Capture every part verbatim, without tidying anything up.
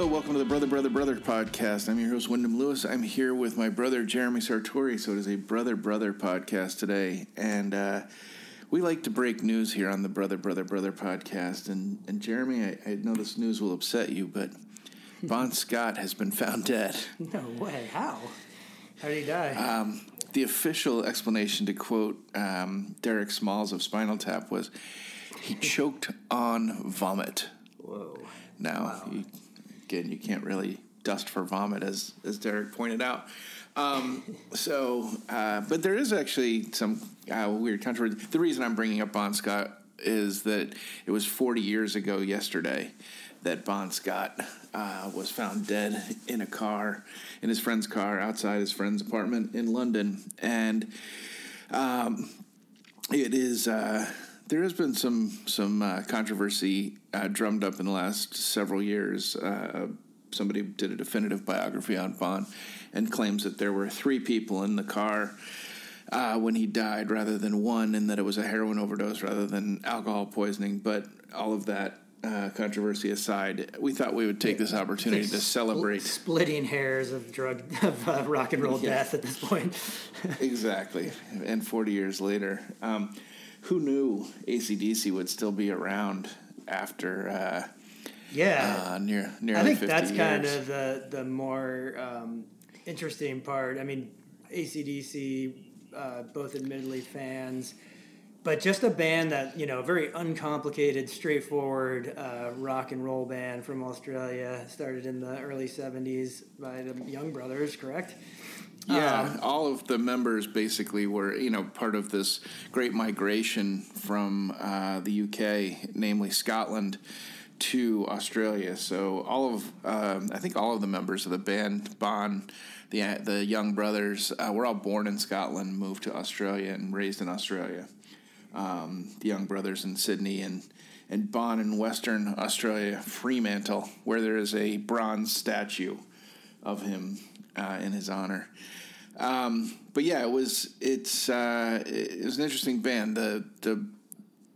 Hello, welcome to the Brother, Brother, Brother podcast. I'm your host, Wyndham Lewis. I'm here with my brother, Jeremy Sartori, so it is a Brother, Brother podcast today. And uh, we like to break news here on the Brother, Brother, Brother podcast. And, and Jeremy, I, I know this news will upset you, but Bon Scott has been found dead. No way. How? How did he die? Um, the official explanation, to quote um, Derek Smalls of Spinal Tap, was he choked on vomit. Whoa. Now, wow. he... Again, you can't really dust for vomit, as as Derek pointed out. Um, so, uh, but there is actually some uh, weird controversy. The reason I'm bringing up Bon Scott is that it was forty years ago yesterday that Bon Scott uh, was found dead in a car, in his friend's car, outside his friend's apartment in London. And um, it is... Uh, There has been some some uh, controversy uh, drummed up in the last several years. Uh, somebody did a definitive biography on Bon and claims that there were three people in the car uh, when he died rather than one, and that it was a heroin overdose rather than alcohol poisoning. But all of that uh, controversy aside, we thought we would take yeah. this opportunity to celebrate. Splitting hairs of drug of uh, rock and roll yeah. death at this point. Exactly. And forty years later. Um, Who knew A C D C would still be around after uh, yeah. uh, near, nearly I think fifty that's years. Kind of the, the more um, interesting part. I mean, A C D C, uh, both admittedly fans, but just a band that, you know, very uncomplicated, straightforward uh, rock and roll band from Australia, started in the early seventies by the Young Brothers, correct? Yeah, um, all of the members basically were, you know, part of this great migration from uh, the U K, namely Scotland, to Australia. So all of, um, I think all of the members of the band, Bon, the the Young Brothers, uh, were all born in Scotland, moved to Australia, and raised in Australia. Um, the Young Brothers in Sydney and, and Bon in Western Australia, Fremantle, where there is a bronze statue of him uh, in his honor. Um, but yeah, it was it's uh, it was an interesting band. The, the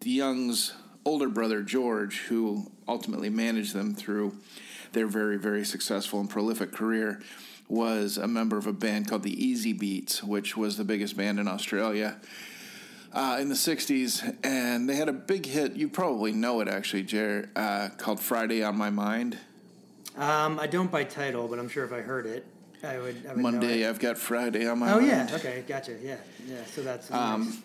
the Young's older brother George, who ultimately managed them through their very very successful and prolific career, was a member of a band called the Easy Beats, which was the biggest band in Australia uh, in the sixties, and they had a big hit. You probably know it actually, Jer, uh, called "Friday on My Mind." Um, I don't by title, but I'm sure if I heard it, I would. I would Monday, know it. I've got Friday on my. Oh mind. yeah, okay, gotcha. Yeah, yeah. So that's. Um, nice.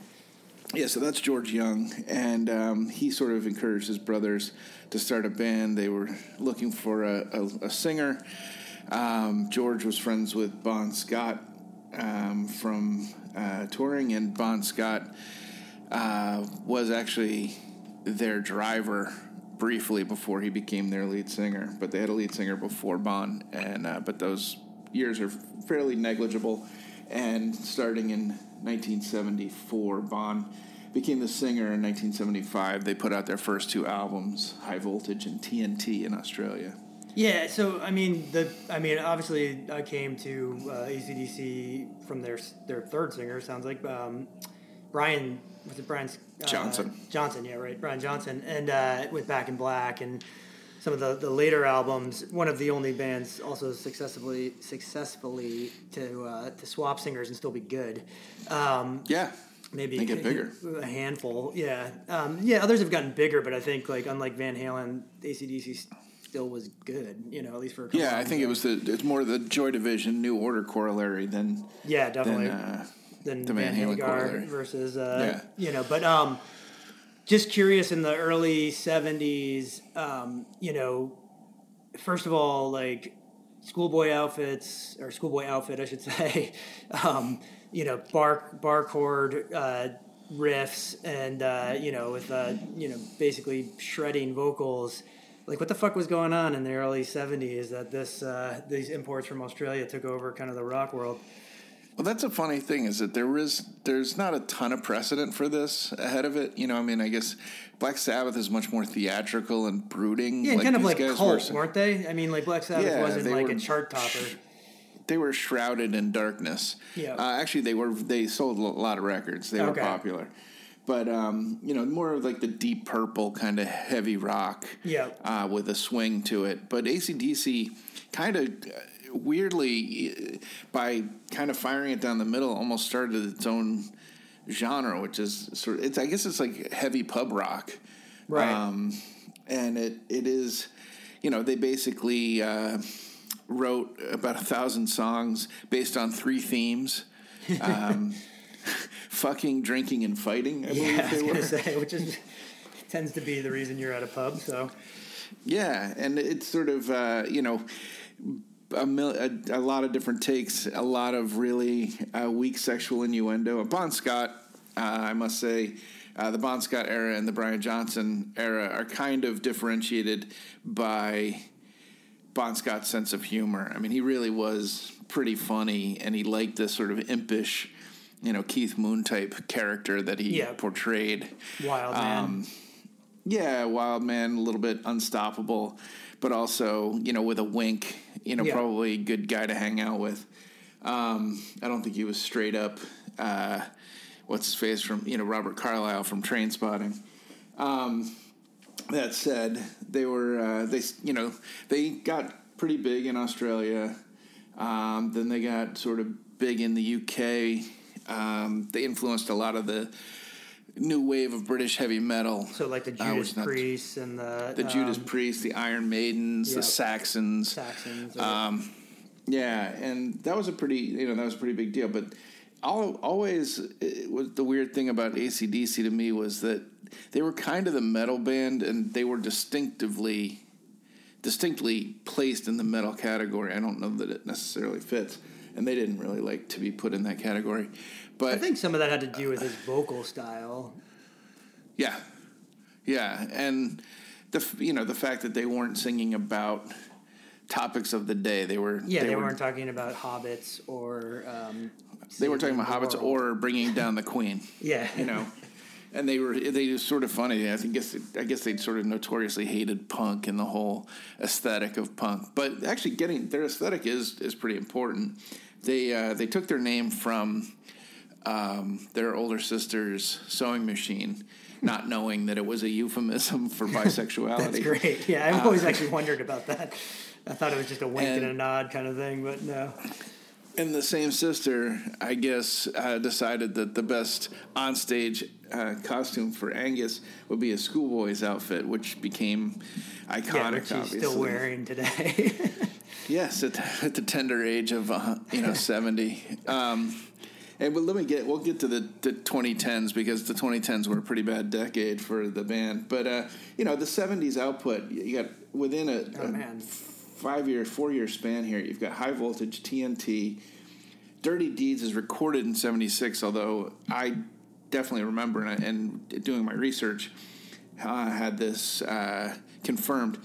Yeah, so that's George Young, and um, he sort of encouraged his brothers to start a band. They were looking for a, a, a singer. Um, George was friends with Bon Scott um, from uh, touring, and Bon Scott uh, was actually their driver briefly before he became their lead singer, but they had a lead singer before Bon, and uh, but those years are fairly negligible. And starting in nineteen seventy-four, Bon became the singer. In nineteen seventy-five, they put out their first two albums, High Voltage and T N T, in Australia. Yeah, so I mean, the I mean, obviously, I came to uh, A C D C from their their third singer. Sounds like um, Brian. Was it Brian uh, Johnson? Johnson, yeah, right. Brian Johnson, and uh, with Back in Black and some of the, the later albums. One of the only bands also successfully successfully to uh, to swap singers and still be good. Um, yeah, maybe they get bigger. A handful, yeah, um, yeah. Others have gotten bigger, but I think like unlike Van Halen, A C D C still was good. You know, at least for a couple yeah. I think ago. It was the it's more the Joy Division, New Order corollary than yeah, definitely. Than, uh, than the Van Halen versus, uh, yeah. you know, but um, just curious in the early seventies, um, you know, first of all, like schoolboy outfits or schoolboy outfit, I should say, um, you know, bar, bar chord uh, riffs and, uh, you know, with, uh, you know, basically shredding vocals. Like what the fuck was going on in the early seventies that this uh, these imports from Australia took over kind of the rock world? Well, that's a funny thing is that there is there's not a ton of precedent for this ahead of it. You know, I mean, I guess Black Sabbath is much more theatrical and brooding. Yeah, like kind of like cult, were, weren't they? I mean, like Black Sabbath yeah, wasn't like were, a chart topper. They were shrouded in darkness. Yeah. Uh, actually, they were they sold a lot of records. They okay. were popular. But, um, you know, more of like the Deep Purple kind of heavy rock, yeah, uh, with a swing to it. But A C D C kind of weirdly, by kind of firing it down the middle, almost started its own genre, which is sort of, it's, I guess it's like heavy pub rock. Right. Um, and it, it is, you know, they basically uh, wrote about a thousand songs based on three themes. Um Fucking, drinking, and fighting, I believe yeah, they were. I was gonna say, which is, tends to be the reason you're at a pub, so. Yeah, and it's sort of, uh, you know, a, mil- a, a lot of different takes, a lot of really uh, weak sexual innuendo. Bon Scott, uh, I must say, uh, the Bon Scott era and the Brian Johnson era are kind of differentiated by Bon Scott's sense of humor. I mean, he really was pretty funny, and he liked this sort of impish, you know, Keith Moon type character that he yeah. portrayed. Wild man. Um, yeah, wild man, a little bit unstoppable, but also, you know, with a wink, you know, yeah. probably a good guy to hang out with. Um, I don't think he was straight up, uh, what's his face from, you know, Robert Carlyle from Trainspotting. Um, that said, they were, uh, they, you know, they got pretty big in Australia. Um, then they got sort of big in the U K. Um, they influenced a lot of the new wave of British heavy metal. So like the Judas uh, Priest and the... The um, Judas Priest, the Iron Maidens, yep. the Saxons. Saxons. Right. Um, yeah, and that was a pretty, you know, that was a pretty big deal. But all, always it was the weird thing about A C D C to me was that they were kind of the metal band, and they were distinctively, distinctly placed in the metal category. I don't know that it necessarily fits. And they didn't really like to be put in that category. But I think some of that had to do with his vocal style. Yeah. Yeah. And, the you know, the fact that they weren't singing about topics of the day. They were... Yeah, they, they were, weren't talking about hobbits or... Um, they were talking about hobbits or bringing down the queen. yeah. You know? And they were they were sort of funny. I think guess I guess they sort of notoriously hated punk and the whole aesthetic of punk. But actually, getting their aesthetic is is pretty important. They uh, they took their name from um, their older sister's sewing machine, not knowing that it was a euphemism for bisexuality. That's great. Yeah, I've always uh, actually wondered about that. I thought it was just a wink and, and a nod kind of thing, but no. And the same sister, I guess, uh, decided that the best onstage uh, costume for Angus would be a schoolboy's outfit, which became iconic, yeah, which he's obviously still wearing today. yes, at the, at the tender age of uh, you know seventy. Um, and but let me get we'll get to the, the twenty tens, because the twenty tens were a pretty bad decade for the band. But uh, you know the seventies output, you got within a. Oh, a man. Five-year, four-year span here. You've got High Voltage, T N T. Dirty Deeds is recorded in seventy-six, although I definitely remember, and, I, and doing my research, I uh, had this uh, confirmed.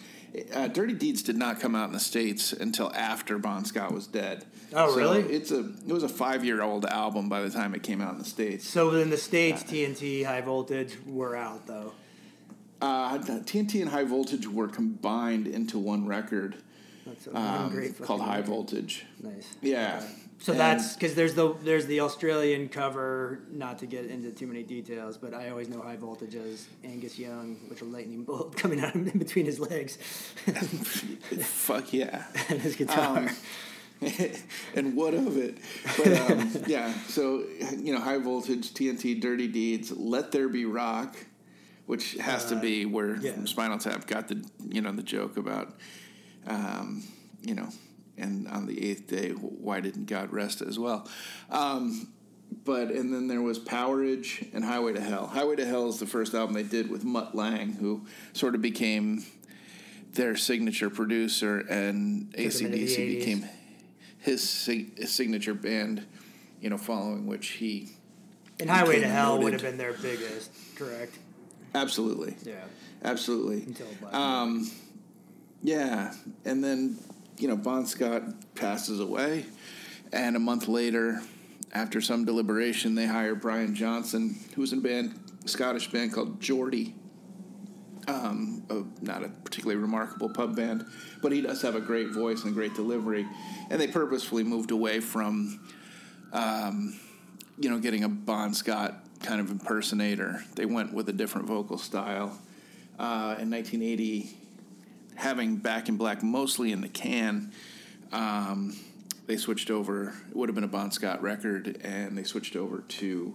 Uh, Dirty Deeds did not come out in the States until after Bon Scott was dead. Oh, so really? It's a it was a five-year-old album by the time it came out in the States. So in the States, uh, T N T, High Voltage were out, though. Uh, T N T and High Voltage were combined into one record. That's a um, great called High record. Voltage. Nice. Yeah. Okay. So and that's because there's the there's the Australian cover. Not to get into too many details, but I always know High Voltage as Angus Young, with a lightning bolt coming out in between his legs. Fuck yeah. And his guitar. Um, and what of it? But um, yeah. So you know, High Voltage, T N T, Dirty Deeds, Let There Be Rock, which has uh, to be where yeah. Spinal Tap got the you know the joke about. Um, you know, and on the eighth day, why didn't God rest as well? Um, but, and then there was Powerage and Highway to Hell. Highway to Hell is the first album they did with Mutt Lange, who sort of became their signature producer, and A C D C became his, sig- his signature band, you know, following which he... And Highway to Hell would have been their biggest, correct? Absolutely. Yeah. Absolutely. Until Black. Um... Yeah, and then, you know, Bon Scott passes away, and a month later, after some deliberation, they hire Brian Johnson, who was in a band, a Scottish band called Geordie. Um, a, not a particularly remarkable pub band, but he does have a great voice and great delivery, and they purposefully moved away from, um, you know, getting a Bon Scott kind of impersonator. They went with a different vocal style. Uh, in nineteen eighty, having Back in Black mostly in the can, um, they switched over. It would have been a Bon Scott record, and they switched over to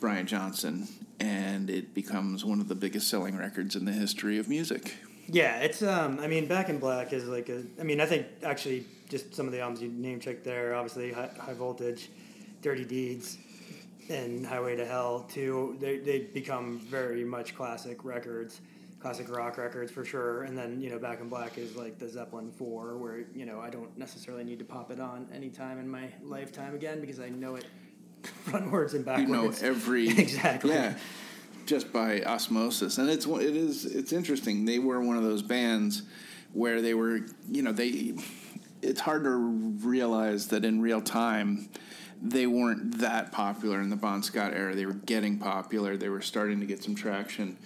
Brian Johnson, and it becomes one of the biggest selling records in the history of music. Yeah, it's, um, I mean, Back in Black is like a, I mean, I think actually just some of the albums you name-checked there, obviously High, High Voltage, Dirty Deeds, and Highway to Hell, too, they they become very much classic records, classic rock records for sure. And then, you know, Back in Black is like the Zeppelin four, where, you know, I don't necessarily need to pop it on any time in my lifetime again, because I know it frontwards and backwards. You know every... Exactly. Yeah, just by osmosis. And it's it is it's interesting. They were one of those bands where they were, you know, they... It's hard to realize that in real time... They weren't that popular in the Bon Scott era. They were getting popular. They were starting to get some traction.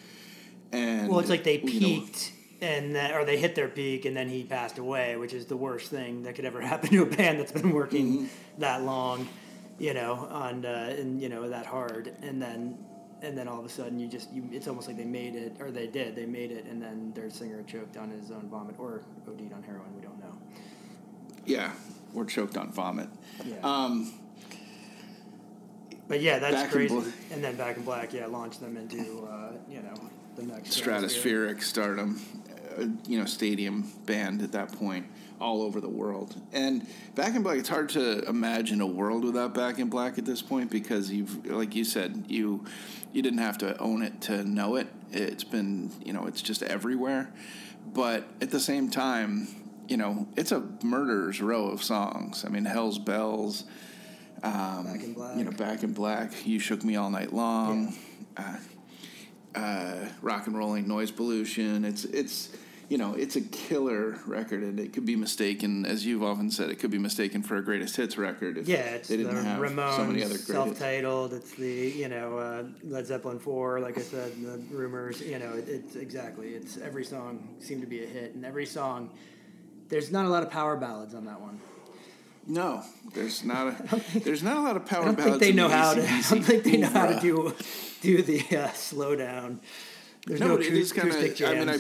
And well, it's like they peaked, you know, and that, or they hit their peak, and then he passed away, which is the worst thing that could ever happen to a band that's been working mm-hmm. that long, you know, on uh, and you know that hard. And then, and then all of a sudden, you just you, it's almost like they made it, or they did, they made it, and then their singer choked on his own vomit, or OD'd on heroin. We don't know. Yeah, or choked on vomit. Yeah. Um, But yeah, that's Back crazy. Bl- and then Back in Black, yeah, launched them into uh, you know the next stratospheric stardom, uh, you know, stadium band at that point, all over the world. And Back in Black, it's hard to imagine a world without Back in Black at this point, because you've, like you said, you you didn't have to own it to know it. It's been, you know, it's just everywhere. But at the same time, you know, it's a murderer's row of songs. I mean, Hell's Bells. Um, Back in Black. You know, Back in Black. You Shook Me All Night Long. Yeah. Uh, uh, rock and Rolling Noise Pollution. It's it's you know it's a killer record, and it could be mistaken, as you've often said, it could be mistaken for a greatest hits record. If yeah, it's they didn't the have Ramones, so many other self-titled. Hits. It's the you know uh, Led Zeppelin four, like I said, the Rumors. You know, it, it's exactly it's every song seemed to be a hit, and every song there's not a lot of power ballads on that one. No, there's not a there's not a lot of power. I don't ballads think they know how to. I don't think they know how to do do the uh, slowdown. There's no, no it is kind of. I mean, I,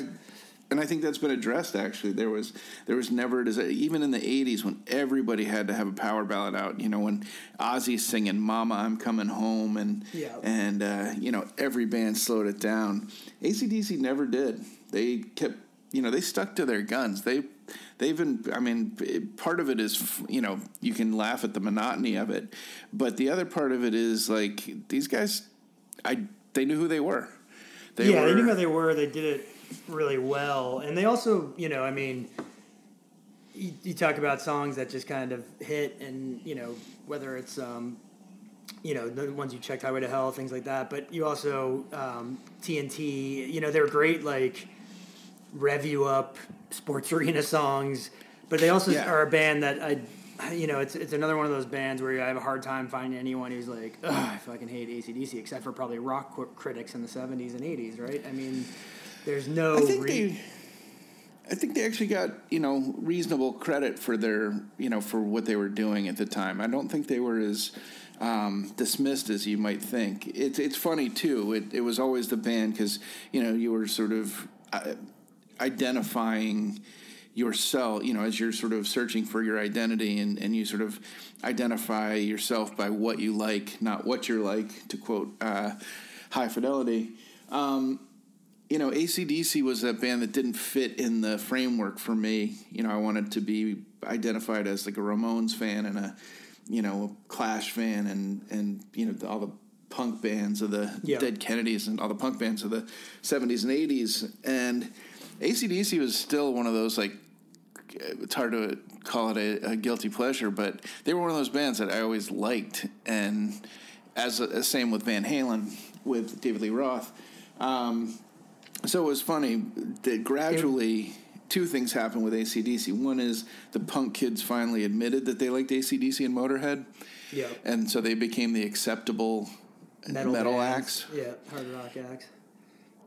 and I think that's been addressed. Actually, there was there was never even in the eighties when everybody had to have a power ballad out. You know, when Ozzy's singing "Mama, I'm Coming Home" and yeah. and uh, you know every band slowed it down. A C D C never did. They kept. You know, they stuck to their guns. They, they've been, I mean, it, part of it is, you know, you can laugh at the monotony of it, but the other part of it is, like, these guys, I, they knew who they were. They yeah, were, they knew who they were. They did it really well. And they also, you know, I mean, you, you talk about songs that just kind of hit and, you know, whether it's, um, you know, the ones you checked, Highway to Hell, things like that, but you also, um, T N T, you know, they're great, like, rev you up sports arena songs, but they also yeah. are a band that I, you know, it's it's another one of those bands where I have a hard time finding anyone who's like, ugh, I fucking hate A C D C, except for probably rock qu- critics in the seventies and eighties, right? I mean, there's no. I think re- they, I think they actually got you know reasonable credit for their you know for what they were doing at the time. I don't think they were as Um, dismissed as you might think. It's it's funny too. It it was always the band because you know you were sort of. Uh, identifying yourself, you know, as you're sort of searching for your identity and, and you sort of identify yourself by what you like, not what you're like, to quote uh, High Fidelity. Um, you know, A C D C was that band that didn't fit in the framework for me. You know, I wanted to be identified as like a Ramones fan and a, you know, a Clash fan and, and you know, all the punk bands of the yep. Dead Kennedys and all the punk bands of the seventies and eighties. And A C D C was still one of those, like, it's hard to call it a, a guilty pleasure, but they were one of those bands that I always liked. And as a, same with Van Halen, with David Lee Roth. Um, so it was funny that gradually two things happened with A C D C. One is the punk kids finally admitted that they liked A C D C and Motorhead. Yeah. And so they became the acceptable metal, metal acts. Yeah, hard rock acts.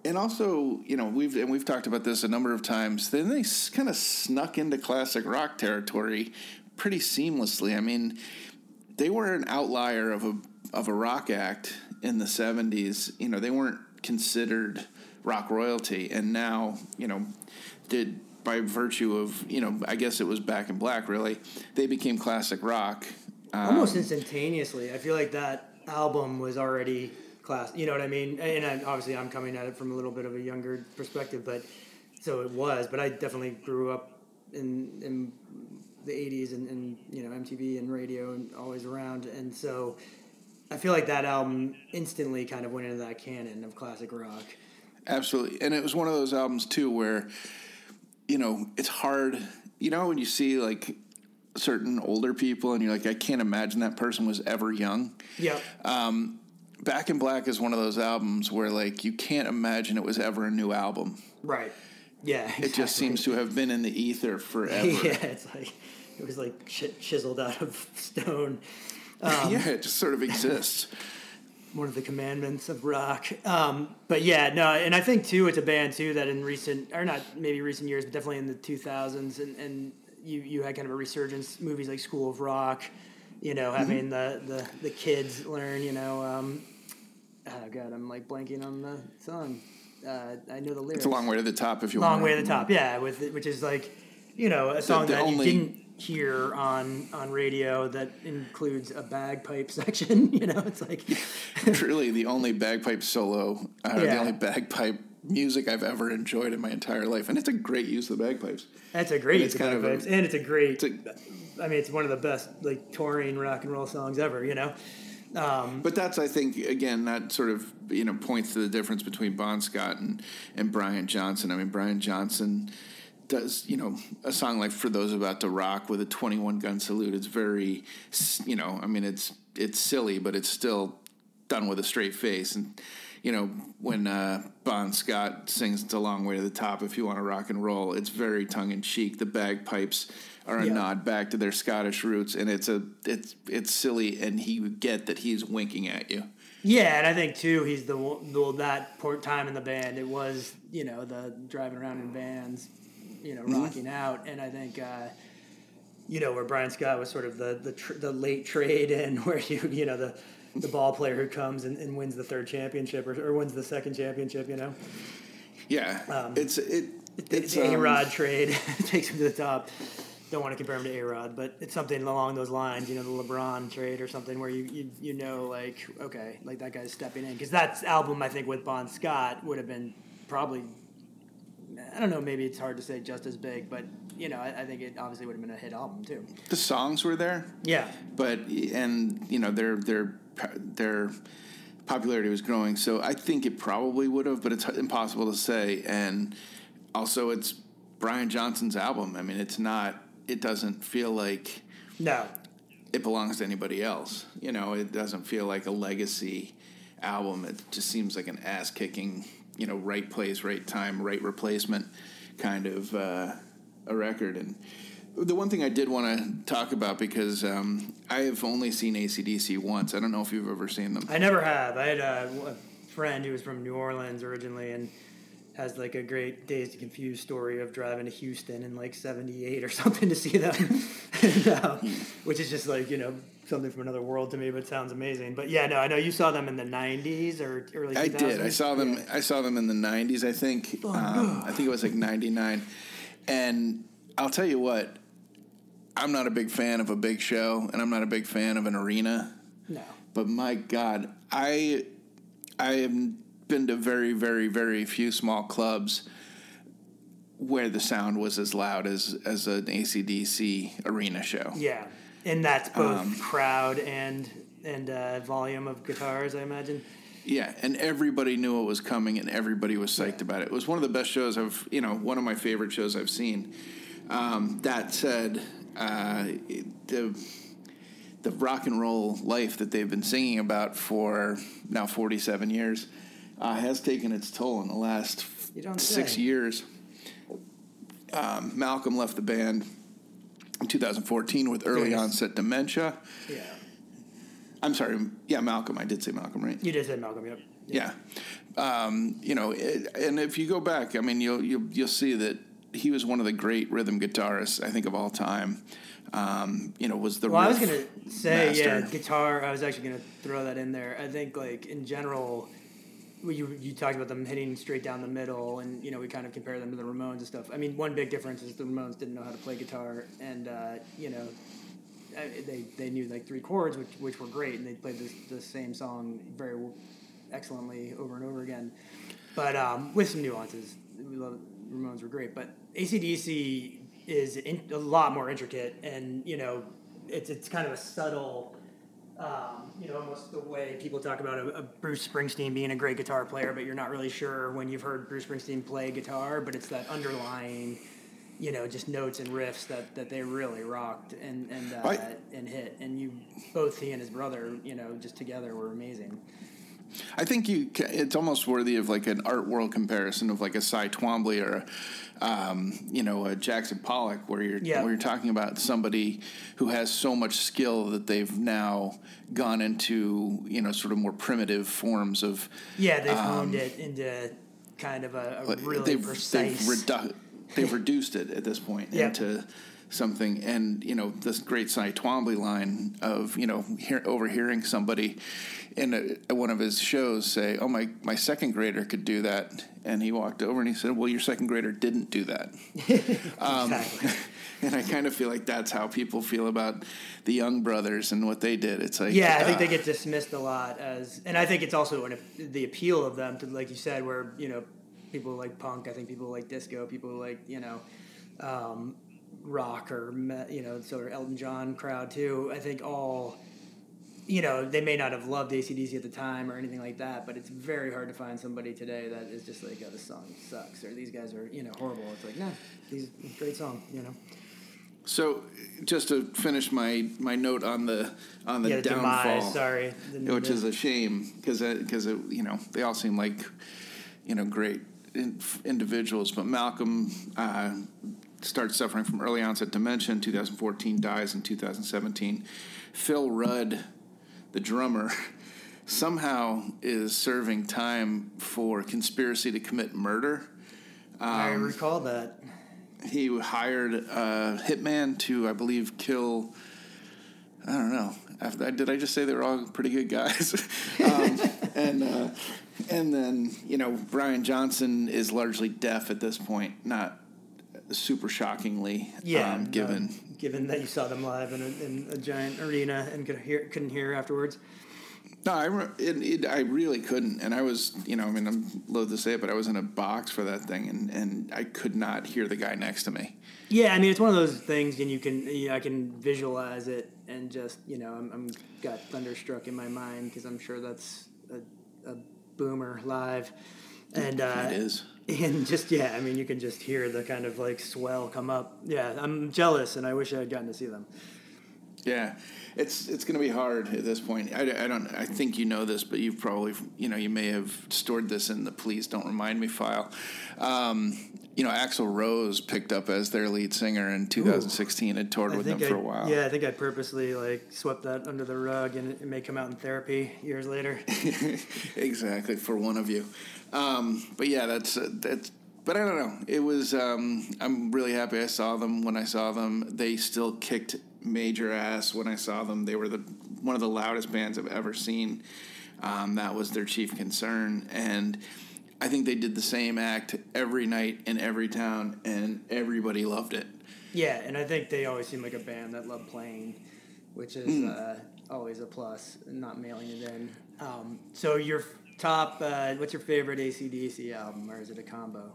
And also, you know, we've and we've talked about this a number of times. Then they kind of snuck into classic rock territory pretty seamlessly. I mean, they were an outlier of a of a rock act in the seventies, you know, they weren't considered rock royalty. And now, you know, did by virtue of, you know, I guess it was Back in Black, really, they became classic rock. Um, Almost instantaneously. I feel like that album was already class. You know what I mean? And I, obviously I'm coming at it from a little bit of a younger perspective, but so it was. But I definitely grew up in in the eighties and, and, you know, M T V and radio and always around. And so I feel like that album instantly kind of went into that canon of classic rock. Absolutely. And it was one of those albums, too, where, you know, it's hard. You know, when you see, like, certain older people and you're like, I can't imagine that person was ever young. Yeah. Um, Back in Black is one of those albums where, like, you can't imagine it was ever a new album. Right. Yeah. Exactly. It just seems to have been in the ether forever. Yeah, it's like, it was like ch- chiseled out of stone. Um, yeah, it just sort of exists. One of the commandments of rock. Um, but yeah, no, and I think, too, it's a band, too, that in recent, or not maybe recent years, but definitely in the two thousands, and, and you, you had kind of a resurgence, movies like School of Rock, you know, having mm-hmm. the, the, the kids learn, you know, um, oh, God, I'm, like, blanking on the song. Uh, I know the lyrics. It's a long way to the top, if you long want. Long way to the top, yeah, with which is, like, you know, a song the, the that only... you didn't hear on on radio that includes a bagpipe section. You know, it's like truly the only bagpipe solo, uh, yeah. the only bagpipe music I've ever enjoyed in my entire life, and it's a great use of the bagpipes. That's a great use of bagpipes, and it's a great. It's a, I mean, it's one of the best like touring rock and roll songs ever. You know, um, but that's I think again that sort of you know points to the difference between Bon Scott and and Brian Johnson. I mean, Brian Johnson. Does, you know, a song like For Those About to Rock with a twenty-one gun salute, it's very, you know, I mean, it's it's silly, but it's still done with a straight face. And, you know, when uh, Bon Scott sings It's a Long Way to the Top, If You Want to Rock and Roll, it's very tongue-in-cheek. The bagpipes are a yeah. nod back to their Scottish roots, and it's a it's it's silly, and he would get that he's winking at you. Yeah, and I think, too, he's the, the that time in the band. It was, you know, the driving around in vans. You know, rocking mm-hmm. out, and I think, uh, you know, where Brian Scott was sort of the the, tr- the late trade-in, where you you know the the ball player who comes and, and wins the third championship or, or wins the second championship, you know. Yeah, um, it's it it's the A-Rod um, trade takes him to the top. Don't want to compare him to A-Rod, but it's something along those lines, you know, the LeBron trade or something, where you you, you know, like okay, like that guy's stepping in because that album I think with Bon Scott would have been probably. I don't know, maybe it's hard to say just as big, but, you know, I, I think it obviously would have been a hit album, too. The songs were there. Yeah. But, and, you know, their their their popularity was growing, so I think it probably would have, but it's impossible to say. And also, it's Brian Johnson's album. I mean, it's not, it doesn't feel like no, it belongs to anybody else. You know, it doesn't feel like a legacy album. It just seems like an ass-kicking you know, right place, right time, right replacement kind of uh, a record. And the one thing I did want to talk about, because um, I have only seen A C D C once. I don't know if you've ever seen them. I never have. I had a, a friend who was from New Orleans originally and has, like, a great Dazed and Confused story of driving to Houston in, like, seventy-eight or something to see them, and, uh, which is just, like, you know, something from another world to me, but it sounds amazing. But yeah, no, I know you saw them in the nineties or early two thousands. I did. I saw them. Yeah. I saw them in the nineties. I think. Oh, um, no. I think it was like ninety-nine. And I'll tell you what, I'm not a big fan of a big show, and I'm not a big fan of an arena. No. But my God, I I have been to very, very, very few small clubs where the sound was as loud as as an A C D C arena show. Yeah. And that's both um, crowd and and uh, volume of guitars, I imagine. Yeah, and everybody knew it was coming, and everybody was psyched yeah. about it. It was one of the best shows I've, you know, one of my favorite shows I've seen. Um, that said, uh, the the rock and roll life that they've been singing about for now forty-seven years uh, has taken its toll in the last six say. years. Um, Malcolm left the band in two thousand fourteen with early onset dementia. Yeah. I'm sorry. Yeah, Malcolm. I did say Malcolm, right? You did say Malcolm, yep. Yeah. yeah. Um, you know, it, and if you go back, I mean, you'll, you'll you'll see that he was one of the great rhythm guitarists, I think, of all time. um, you know, was the well, riff master. I was going to say, master. yeah, guitar, I was actually going to throw that in there. I think, like, in general, you you talked about them hitting straight down the middle, and, you know, we kind of compare them to the Ramones and stuff. I mean, one big difference is the Ramones didn't know how to play guitar, and, uh, you know, they they knew, like, three chords, which which were great, and they played the, the same song very excellently over and over again. But um, with some nuances, we love Ramones were great, but A C D C is in, a lot more intricate, and you know, it's it's kind of a subtle, um, you know, almost the way people talk about a, a Bruce Springsteen being a great guitar player, but you're not really sure when you've heard Bruce Springsteen play guitar, but it's that underlying, you know, just notes and riffs that, that they really rocked and and uh, right. and hit, and you both he and his brother, you know, just together were amazing. I think you. It's almost worthy of like an art world comparison of like a Cy Twombly or, a, um, you know, a Jackson Pollock, where you're yeah. where you're talking about somebody who has so much skill that they've now gone into, you know, sort of more primitive forms of. Yeah, they've um, honed it into kind of a, a really they've, precise. They've, redu- they've reduced it at this point yeah. into something, and you know this great Cy Twombly line of you know hear, overhearing somebody in a, one of his shows say, oh, my, my second grader could do that. And he walked over and he said, well, your second grader didn't do that. um, exactly. And I kind of feel like that's how people feel about the Young Brothers and what they did. It's like, yeah, I think uh, they get dismissed a lot as, and I think it's also an, the appeal of them to, like you said, where, you know, people like punk, I think people like disco, people like, you know, um, rock or, you know, sort of Elton John crowd too. I think all, you know, they may not have loved A C D C at the time or anything like that, but it's very hard to find somebody today that is just like, oh, this song sucks, or these guys are, you know, horrible. It's like, no, these great song, you know. So, just to finish my, my note on the on the yeah, downfall, demise, sorry, the which is a shame because because you know they all seem like you know great in, individuals, but Malcolm. Uh, starts suffering from early onset dementia in two thousand fourteen, dies in two thousand seventeen. Phil Rudd, the drummer, somehow is serving time for conspiracy to commit murder. Um, I recall that. He hired a hitman to, I believe, kill... I don't know. Did I just say they were all pretty good guys? um, and uh, and then, you know, Brian Johnson is largely deaf at this point, not... super shockingly, yeah, um, given uh, given that you saw them live in a, in a giant arena and could hear couldn't hear afterwards. No, I re- it, it, I really couldn't, and I was you know I mean I'm loath to say it, but I was in a box for that thing, and, and I could not hear the guy next to me. Yeah, I mean it's one of those things, and you can you know, I can visualize it, and just you know I'm, I'm got thunderstruck in my mind because I'm sure that's a, a boomer live, and uh, it is. And just, yeah, I mean, you can just hear the kind of, like, swell come up. Yeah, I'm jealous, and I wish I had gotten to see them. Yeah, it's it's going to be hard at this point. I, I don't, I think you know this, but you've probably, you know, you may have stored this in the Please Don't Remind Me file. Um, you know, Axl Rose picked up as their lead singer in two thousand sixteen Ooh. and toured I with them I, for a while. Yeah, I think I purposely, like, swept that under the rug, and it may come out in therapy years later. Exactly, for one of you. Um, but yeah, that's, uh, that's, but I don't know. It was, um, I'm really happy I saw them when I saw them. They still kicked major ass when I saw them. They were the, one of the loudest bands I've ever seen. Um, that was their chief concern. And I think they did the same act every night in every town, and everybody loved it. Yeah. And I think they always seem like a band that loved playing, which is, mm. uh, always a plus, not mailing it in. Um, so you're Top, uh, what's your favorite A C D C album, or is it a combo?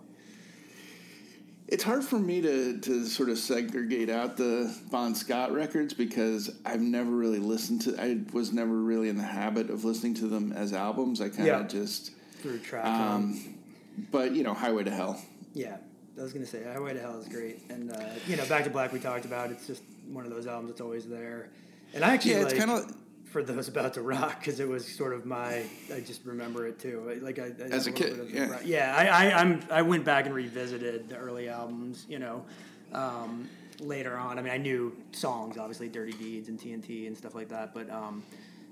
It's hard for me to, to sort of segregate out the Bon Scott records because I've never really listened to... I was never really in the habit of listening to them as albums. I kind of yeah. just... Through track. Um, but, you know, Highway to Hell. Yeah, I was going to say, Highway to Hell is great. And, uh, you know, Back to Black we talked about. It's just one of those albums that's always there. And I actually, yeah, it's like... kind of... for those about to rock, because it was sort of my. I just remember it too. Like I, I as a kid, yeah. Rock. Yeah, I, I, I'm. I went back and revisited the early albums. You know, um, later on. I mean, I knew songs, obviously, "Dirty Deeds" and T N T and stuff like that. But, um,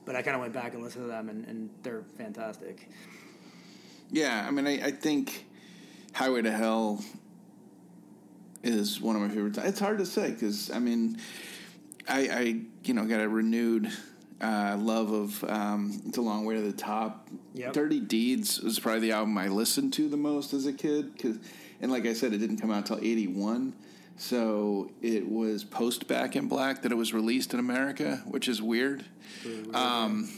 but I kind of went back and listened to them, and, and they're fantastic. Yeah, I mean, I, I think "Highway to Hell" is one of my favorites. It's hard to say because I mean. I, I you know, got a renewed uh, love of um, It's a Long Way to the Top. Yep. Dirty Deeds was probably the album I listened to the most as a kid. 'Cause, and like I said, it didn't come out until eighty-one. So it was post Back in Black that it was released in America, which is weird. Really weird. Um,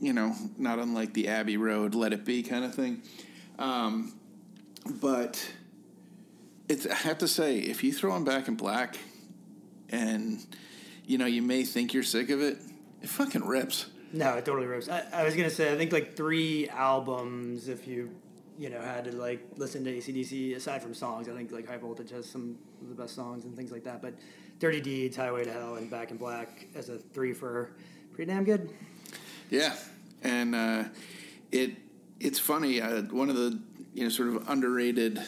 you know, not unlike the Abbey Road, Let It Be kind of thing. Um, but it's, I have to say, if you throw on Back in Black and, you know, you may think you're sick of it, it fucking rips. No, it totally rips. I, I was going to say, I think like three albums, if you... you know, had to, like, listen to A C D C, aside from songs. I think, like, High Voltage has some of the best songs and things like that. But Dirty Deeds, Highway to Hell, and Back in Black as a three-fer, pretty damn good. Yeah. And uh, it it's funny. Uh, one of the, you know, sort of underrated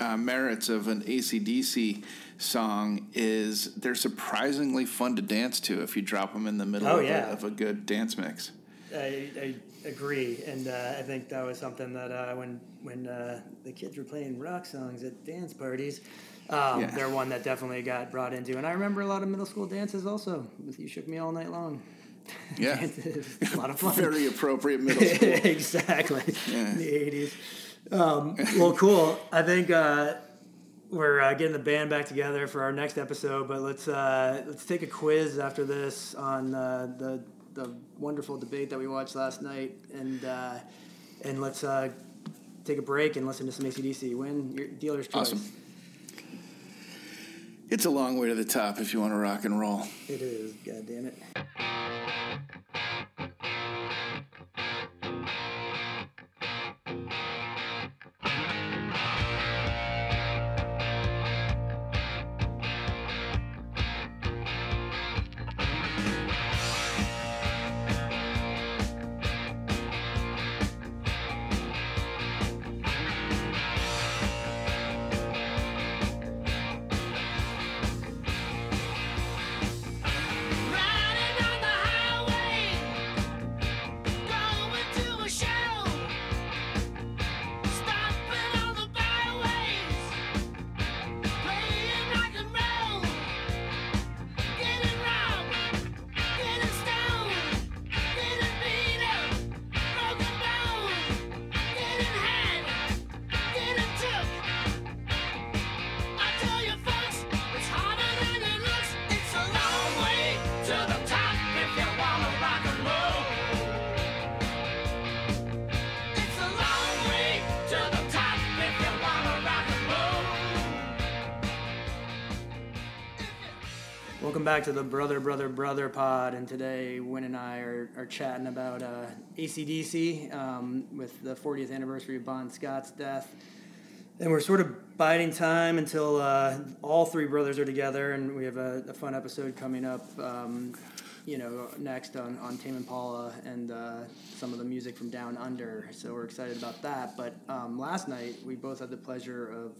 uh, merits of an A C D C song is they're surprisingly fun to dance to if you drop them in the middle oh, of, yeah. a, of a good dance mix. I, I agree, and uh, I think that was something that uh, when when uh, the kids were playing rock songs at dance parties, um, yeah. they're one that definitely got brought into. And I remember a lot of middle school dances also. You shook me all night long. Yeah, a lot of fun. Very appropriate middle school. Exactly. Yeah. In the eighties. Um, well, cool. I think uh, we're uh, getting the band back together for our next episode, but let's uh, let's take a quiz after this on uh, the. the wonderful debate that we watched last night, and uh, and let's uh, take a break and listen to some A C D C. Win your dealer's choice. Awesome. It's a long way to the top if you want to rock and roll. It is, God damn it. Back to the Brother, Brother, Brother pod, and today Wynn and I are, are chatting about uh, A C D C um, with the fortieth anniversary of Bon Scott's death, and we're sort of biding time until uh, all three brothers are together, and we have a, a fun episode coming up, um, you know, next on, on Tame Impala and uh, some of the music from Down Under, so we're excited about that, but um, last night we both had the pleasure of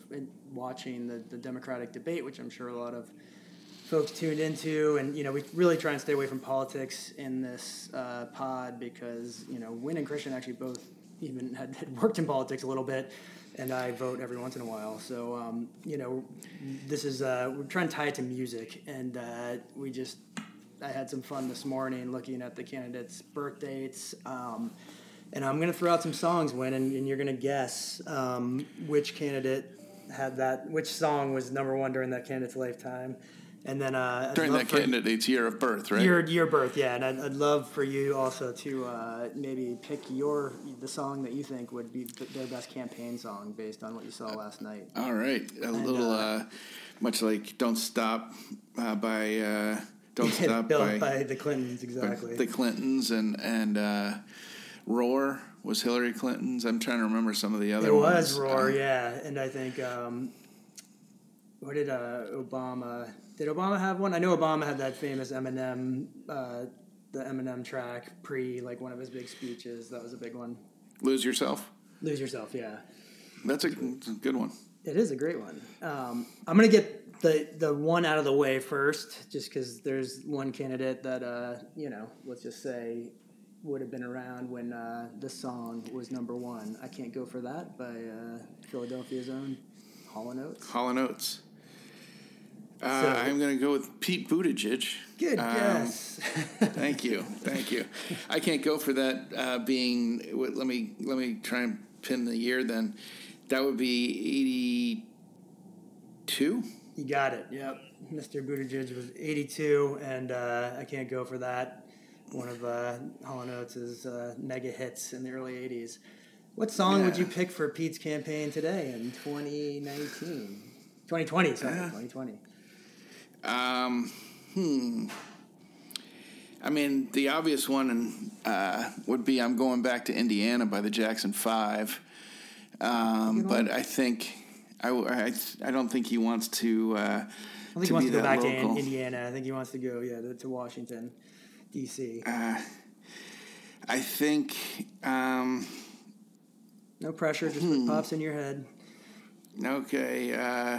watching the, the Democratic debate, which I'm sure a lot of folks tuned into, and you know we really try and stay away from politics in this uh, pod because you know Wynn and Christian actually both even had, had worked in politics a little bit, and I vote every once in a while. So um, you know this is uh, we're trying to tie it to music, and uh, we just I had some fun this morning looking at the candidates' birth dates, um, and I'm gonna throw out some songs, Wynn, and, and you're gonna guess um, which candidate had that, which song was number one during that candidate's lifetime. And then uh, during that candidate's year of birth, right? Year, year of birth, yeah. And I'd, I'd love for you also to uh, maybe pick your the song that you think would be their best campaign song based on what you saw last night. All right, a and, little uh, uh, much like "Don't Stop" uh, by uh, "Don't Stop" by, by the Clintons, exactly. The Clintons and and uh, "Roar" was Hillary Clinton's. I'm trying to remember some of the other. It ones. It was "Roar," um, yeah. And I think um, what did uh, Obama? Did Obama have one? I know Obama had that famous Eminem, uh, the Eminem track pre like one of his big speeches. That was a big one. Lose Yourself. Lose Yourself. Yeah, that's a good one. It is a great one. Um, I'm gonna get the the one out of the way first, just because there's one candidate that uh, you know, let's just say, would have been around when uh, the song was number one. I Can't Go For That by uh, Philadelphia's own Hall and Oates. Hall and Oates. Uh, so, I'm going to go with Pete Buttigieg. Good um, guess. Thank you, thank you. I can't go for that uh, being. Let me let me try and pin the year. Then that would be eighty-two. You got it. Yep, Mister Buttigieg was eighty-two, and uh, I can't go for that. One of uh, Hall and Oates' uh, mega hits in the early eighties. What song yeah. would you pick for Pete's campaign today in twenty nineteen? twenty twenty, sorry, uh, twenty twenty. Um, hmm. I mean, the obvious one uh, would be I'm Going Back to Indiana by the Jackson Five. Um, but I think, I, I, I don't think he wants to uh, I think to he wants to go back local. to Indiana. I think he wants to go, yeah, to, to Washington, D C. Uh, I think... Um, no pressure, just hmm. put pops in your head. Okay, uh...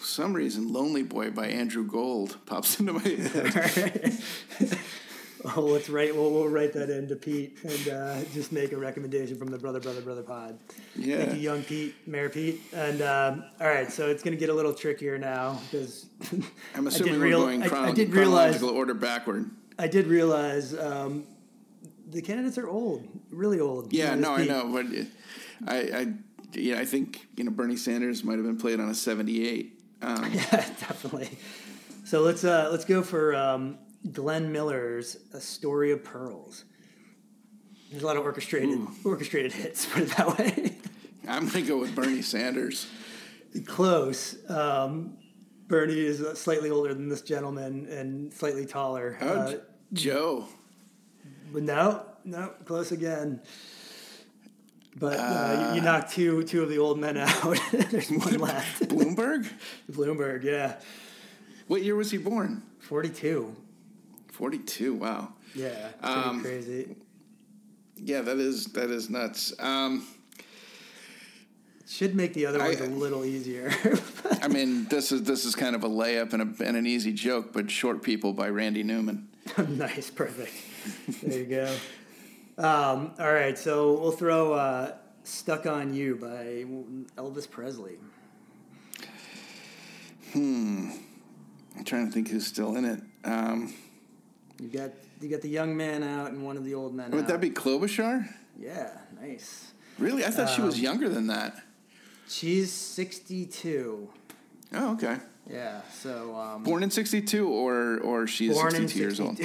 some reason, Lonely Boy by Andrew Gold pops into my head. Oh, let's write, we'll, we'll write that in to Pete and uh, just make a recommendation from the Brother, Brother, Brother pod. Yeah. Thank you, young Pete, Mayor Pete. And, um, all right, so it's going to get a little trickier now because... I'm assuming we're real- going chron- I, I did realize, chronological order backward. I did realize... Um, the candidates are old, really old. Yeah, no, I know, but I, I, yeah, I think you know Bernie Sanders might have been played on a seventy-eight. Um, yeah, definitely. So let's uh, let's go for um, Glenn Miller's "A Story of Pearls." There's a lot of orchestrated Ooh. orchestrated hits. Put it that way. I'm gonna go with Bernie Sanders. Close. Um, Bernie is slightly older than this gentleman and slightly taller. Oh, uh, Joe. But no, no, close again. But uh, uh, you, you knocked two two of the old men out. There's one left. Bloomberg? Bloomberg, yeah. What year was he born? forty-two. forty-two, wow. Yeah, pretty um, crazy. Yeah, that is that is nuts. Um, Should make the other ones I, a little easier. I mean, this is this is kind of a layup and, a, and an easy joke, but Short People by Randy Newman. Nice, perfect. There you go. Um, all right, so we'll throw uh, Stuck on You by Elvis Presley. Hmm. I'm trying to think who's still in it. Um, you got you got the young man out and one of the old men would out. Would that be Klobuchar? Yeah, nice. Really? I thought um, she was younger than that. She's sixty-two. Oh, okay. Yeah, so... Um, born in sixty-two or, or she's sixty-two years old?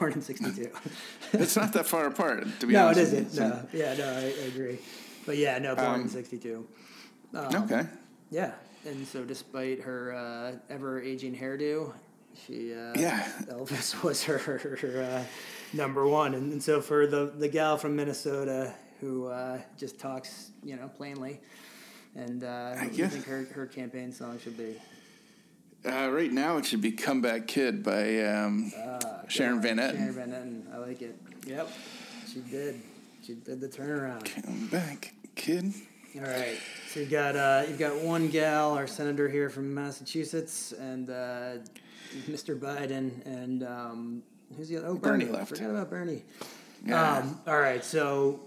Born in sixty-two. It's not that far apart, to be no, honest. No, it isn't. So. No. Yeah, no, I, I agree. But yeah, no, born um, in sixty-two. Um, okay. Yeah, and so despite her uh, ever-aging hairdo, she uh, yeah. Elvis was her, her, her uh, number one. And, and so for the, the gal from Minnesota who uh, just talks, you know, plainly, and uh, I guess. think her, her campaign song should be... Uh, right now, it should be "Comeback Kid" by um, uh, Sharon Van Etten. Sharon Van Etten, I like it. Yep, she did. She did the turnaround. Comeback Kid. All right, so you got uh, you've got one gal, our senator here from Massachusetts, and uh, Mister Biden, and um, who's the other? Oh, Bernie, Bernie left. I forgot about Bernie. Yeah. Um, all right, so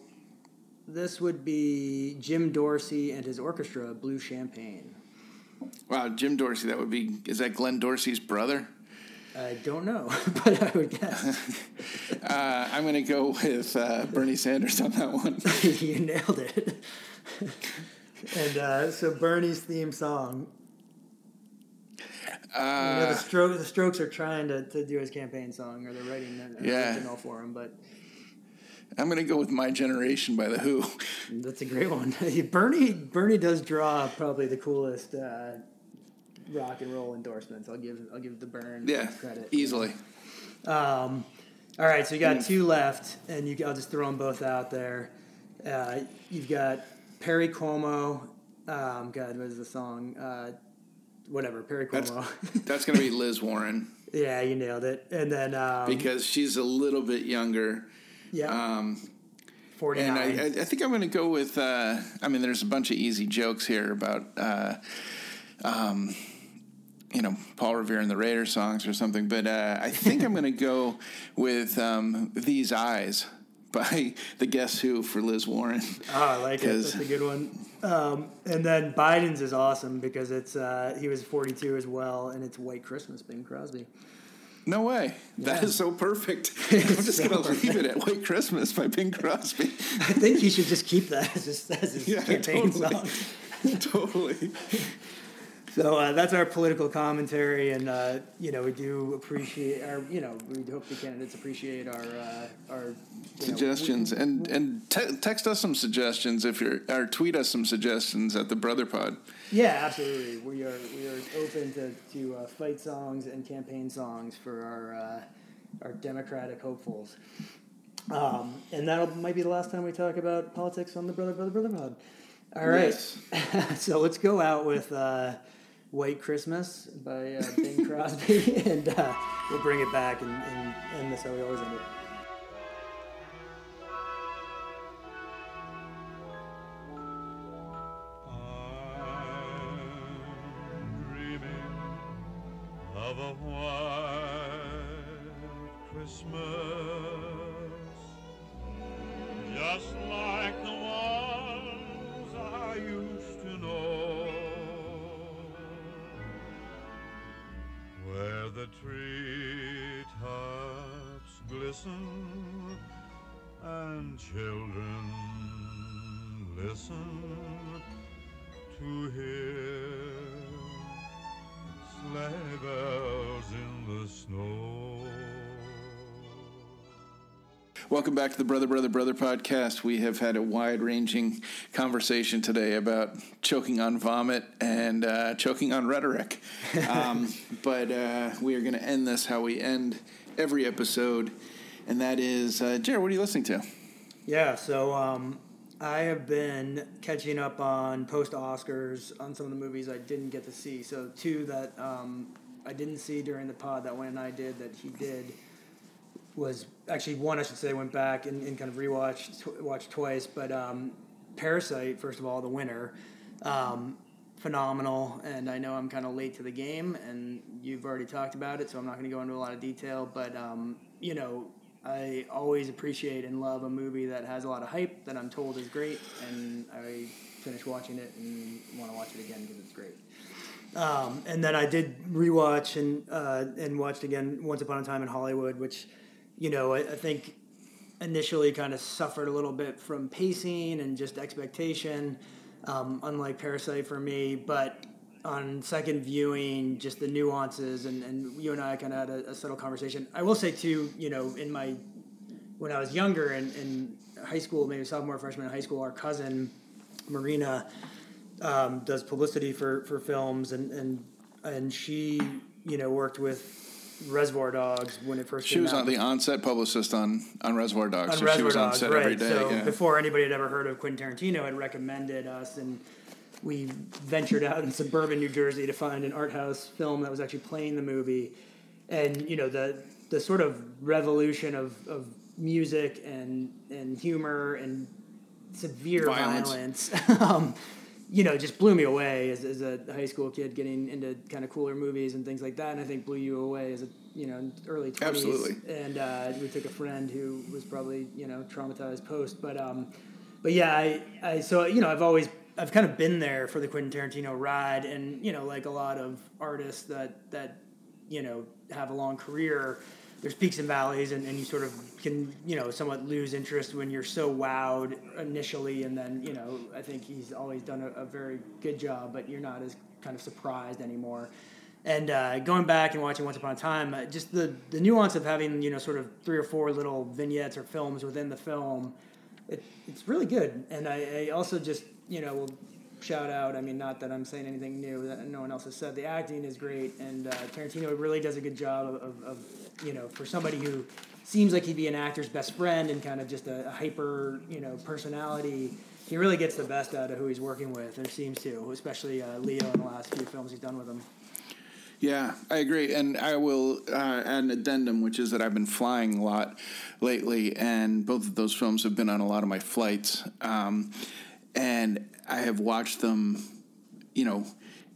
this would be Jim Dorsey and his orchestra, "Blue Champagne." Wow, Jim Dorsey, that would be... Is that Glenn Dorsey's brother? I don't know, but I would guess. uh, I'm going to go with uh, Bernie Sanders on that one. You nailed it. And uh, so Bernie's theme song. Uh, you know, the, Stro- the Strokes are trying to, to do his campaign song, or they're writing an yeah. original for him, but... I'm going to go with "My Generation" by The Who. That's a great one. Bernie Bernie does draw probably the coolest uh, rock and roll endorsements. I'll give I'll give the Burn yeah, credit. Easily. Um, all right, so you got two left, and you I'll just throw them both out there. Uh, you've got Perry Como. Um, God, what is the song? Uh, whatever, Perry Como. That's, that's going to be Liz Warren. Yeah, you nailed it. And then um, because she's a little bit younger. Yeah, um, forty-nine. And I, I think I'm going to go with. Uh, I mean, there's a bunch of easy jokes here about, uh, um, you know, Paul Revere and the Raiders songs or something. But uh, I think I'm going to go with um, "These Eyes" by the Guess Who for Liz Warren. Oh, I like it. That's a good one. Um, and then Biden's is awesome because it's uh, he was forty-two as well, and it's White Christmas, Bing Crosby. No way. Yeah. That is so perfect. I'm just so going to leave it at White Christmas by Bing Crosby. I think he should just keep that as his, as his yeah, campaign totally. song. Totally. So uh, that's our political commentary, and uh, you know we do appreciate our you know we hope the candidates appreciate our uh, our suggestions know, we, and and te- text us some suggestions if you're or tweet us some suggestions at the Brother Pod. Yeah, absolutely. We are we are open to to uh, fight songs and campaign songs for our uh, our Democratic hopefuls, um, and that might be the last time we talk about politics on the Brother Brother Brother Pod. All right, yes. So let's go out with. Uh, White Christmas by uh, Bing Crosby, and uh, we'll bring it back and, and end this how we always end it. I'm dreaming of a white Christmas, just like the ones I used to know. Where the treetops glisten and children listen to hear sleigh bells in the snow. Welcome back to the Brother, Brother, Brother podcast. We have had a wide-ranging conversation today about choking on vomit and uh, choking on rhetoric. Um, but uh, we are going to end this how we end every episode, and that is, uh, Jared, what are you listening to? Yeah, so um, I have been catching up on post-Oscars on some of the movies I didn't get to see. So two that um, I didn't see during the pod that Wayne and I did that he did. Was actually one I should say went back and, and kind of rewatched tw- watched twice, but um, Parasite, first of all, the winner, um, phenomenal. And I know I'm kind of late to the game, and you've already talked about it, so I'm not going to go into a lot of detail. But um, you know, I always appreciate and love a movie that has a lot of hype that I'm told is great, and I finish watching it and want to watch it again because it's great. Um, and then I did rewatch and uh, and watched again Once Upon a Time in Hollywood, which. You know, I, I think initially kind of suffered a little bit from pacing and just expectation, um, unlike Parasite for me. But on second viewing, just the nuances, and, and you and I kind of had a, a subtle conversation. I will say, too, you know, in my when I was younger in, in high school, maybe sophomore, freshman in high school, our cousin, Marina, um, does publicity for, for films, and, and and she, you know, worked with Reservoir Dogs when it first came out. She was on the on-set publicist on, on Reservoir Dogs. On so Reservoir she was on Dogs, set right. every day. So yeah. Before anybody had ever heard of Quentin Tarantino, had recommended us, and we ventured out in suburban New Jersey to find an art house film that was actually playing the movie. And, you know, the the sort of revolution of, of music and, and humor and severe violence, violence um, you know, just blew me away as, as a high school kid getting into kind of cooler movies and things like that. And I think blew you away as a, you know, early twenties. Absolutely. And uh, we took a friend who was probably, you know, traumatized post. But, um, but yeah, I, I, so, you know, I've always, I've kind of been there for the Quentin Tarantino ride. And, you know, like a lot of artists that, that, you know, have a long career, there's peaks and valleys, and, and you sort of can, you know, somewhat lose interest when you're so wowed initially, and then, you know, I think he's always done a, a very good job, but you're not as kind of surprised anymore. And uh, going back and watching Once Upon a Time, uh, just the, the nuance of having, you know, sort of three or four little vignettes or films within the film, it, it's really good. And I, I also just, you know, will shout out, I mean, not that I'm saying anything new that no one else has said, the acting is great, and uh, Tarantino really does a good job of, of, you know, for somebody who seems like he'd be an actor's best friend and kind of just a, a hyper, you know, personality. He really gets the best out of who he's working with, or seems to, especially uh, Leo in the last few films he's done with him. Yeah, I agree. And I will uh, add an addendum, which is that I've been flying a lot lately, and both of those films have been on a lot of my flights. Um, and I have watched them, you know,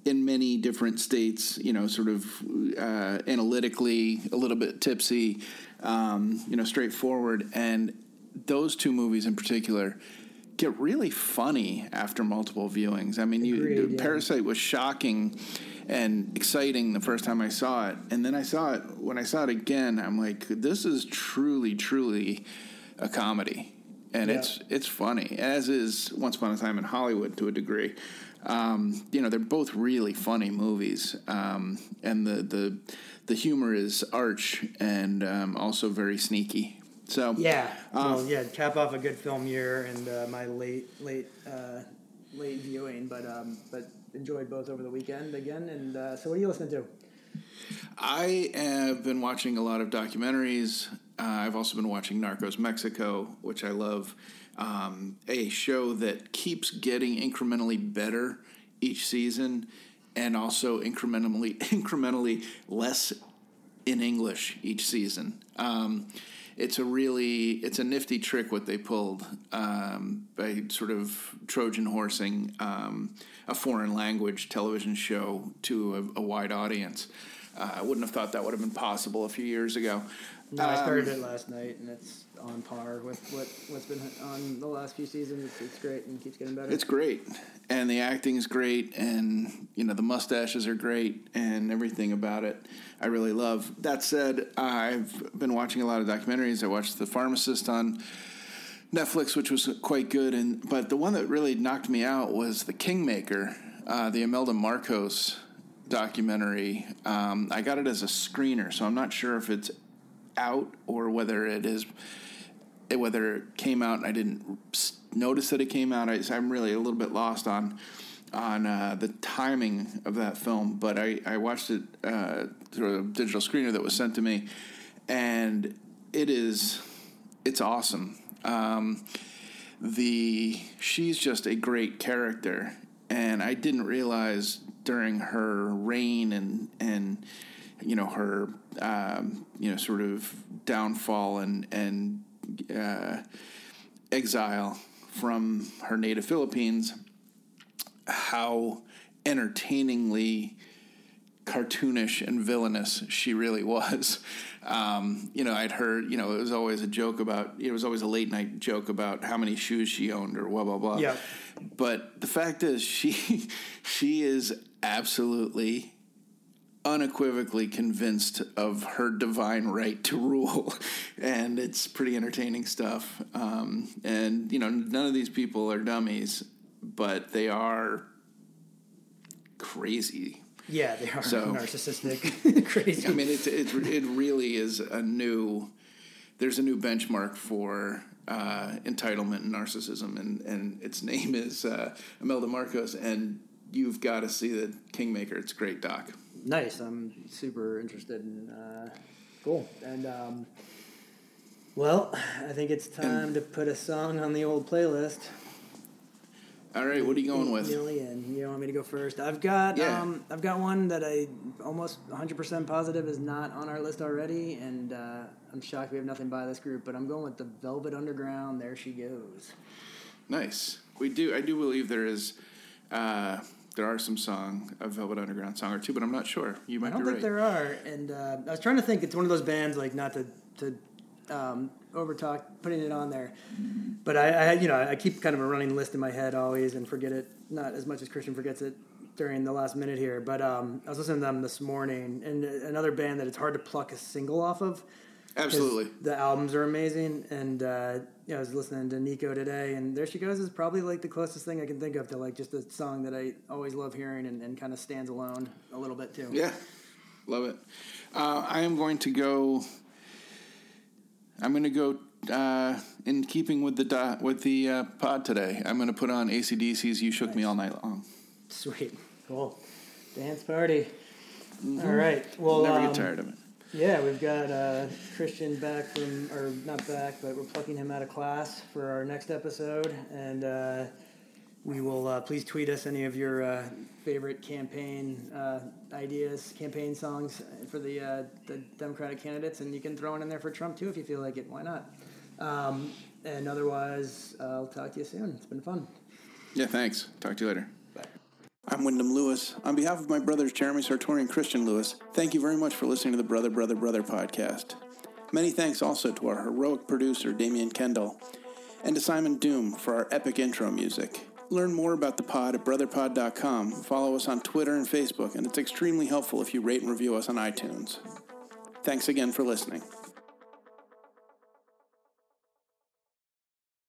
in many different states, you know, sort of uh, analytically, a little bit tipsy, um, you know, straightforward. And those two movies in particular get really funny after multiple viewings. I mean, you, Agreed, Parasite yeah. was shocking and exciting the first time I saw it. And then I saw it, when I saw it again, I'm like, this is truly, truly a comedy. And yeah. it's it's funny, as is Once Upon a Time in Hollywood to a degree. Um, you know, they're both really funny movies, um, and the, the the humor is arch and um, also very sneaky. So yeah, um, well, yeah, cap off a good film year and uh, my late late uh, late viewing, but um, but enjoyed both over the weekend again. And uh, so, what are you listening to? I have been watching a lot of documentaries. Uh, I've also been watching Narcos Mexico, which I love. Um, a show that keeps getting incrementally better each season, and also incrementally incrementally less in English each season. Um, it's a really it's a nifty trick what they pulled um, by sort of Trojan horsing um, a foreign language television show to a, a wide audience. Uh, I wouldn't have thought that would have been possible a few years ago. No, I started um, it last night, and it's on par with what, what's been on the last few seasons. It's, it's great, and it keeps getting better. It's great, and the acting is great, and you know the mustaches are great, and everything about it I really love. That said, I've been watching a lot of documentaries. I watched The Pharmacist on Netflix, which was quite good, and but the one that really knocked me out was The Kingmaker, uh, the Imelda Marcos documentary. Um, I got it as a screener, so I'm not sure if it's out or whether it is whether it came out and I didn't notice that it came out. I, I'm really a little bit lost on on uh, the timing of that film, but I, I watched it uh, through a digital screener that was sent to me, and it is it's awesome. Um, the she's just a great character, and I didn't realize during her reign and and you know, her, um, you know, sort of downfall and, and uh, exile from her native Philippines, how entertainingly cartoonish and villainous she really was. Um, you know, I'd heard, you know, it was always a joke about, it was always a late night joke about how many shoes she owned or blah, blah, blah. Yeah. But the fact is she, she is absolutely unequivocally convinced of her divine right to rule, and it's pretty entertaining stuff. Um, and, you know, none of these people are dummies, but they are crazy. Yeah, they are so, narcissistic crazy. I mean, it's, it, it really is a new... There's a new benchmark for uh, entitlement and narcissism, and, and its name is uh, Imelda Marcos, and you've got to see The Kingmaker. It's a great doc. Nice. I'm super interested in uh, cool. And, um, well, I think it's time and, to put a song on the old playlist. All right. What are you going with? Million. You want me to go first? I've got yeah. um, I've got one that I almost one hundred percent positive is not on our list already, and uh, I'm shocked we have nothing by this group, but I'm going with the Velvet Underground, There She Goes. Nice. We do. I do believe there is... Uh, There are some song, a Velvet Underground song or two, but I'm not sure. You might be right. I don't think there are. And uh, I was trying to think. It's one of those bands, like, not to to um, overtalk putting it on there. But I, I, you know, I keep kind of a running list in my head always and forget it. Not as much as Christian forgets it during the last minute here. But um, I was listening to them this morning. And another band that it's hard to pluck a single off of. Absolutely. The albums are amazing. And uh, you know, I was listening to Nico today, and There She Goes is probably like the closest thing I can think of to like just a song that I always love hearing and, and kind of stands alone a little bit too. Yeah. Love it. Uh, I am going to go, I'm going to go uh, in keeping with the dot, with the uh, pod today. I'm going to put on A C D C's You Shook nice. Me All Night Long. Sweet. Cool. Dance party. Mm-hmm. All right. Well, never um, get tired of it. Yeah, we've got uh, Christian back from, or not back, but we're plucking him out of class for our next episode, and uh, we will uh, please tweet us any of your uh, favorite campaign uh, ideas, campaign songs for the uh, the Democratic candidates, and you can throw one in there for Trump too if you feel like it. Why not? Um, and otherwise, uh, I'll talk to you soon. It's been fun. Yeah, thanks. Talk to you later. I'm Wyndham Lewis. On behalf of my brothers Jeremy Sartori and Christian Lewis, thank you very much for listening to the Brother, Brother, Brother podcast. Many thanks also to our heroic producer, Damian Kendall, and to Simon Doom for our epic intro music. Learn more about the pod at brother pod dot com. Follow us on Twitter and Facebook, and it's extremely helpful if you rate and review us on iTunes. Thanks again for listening.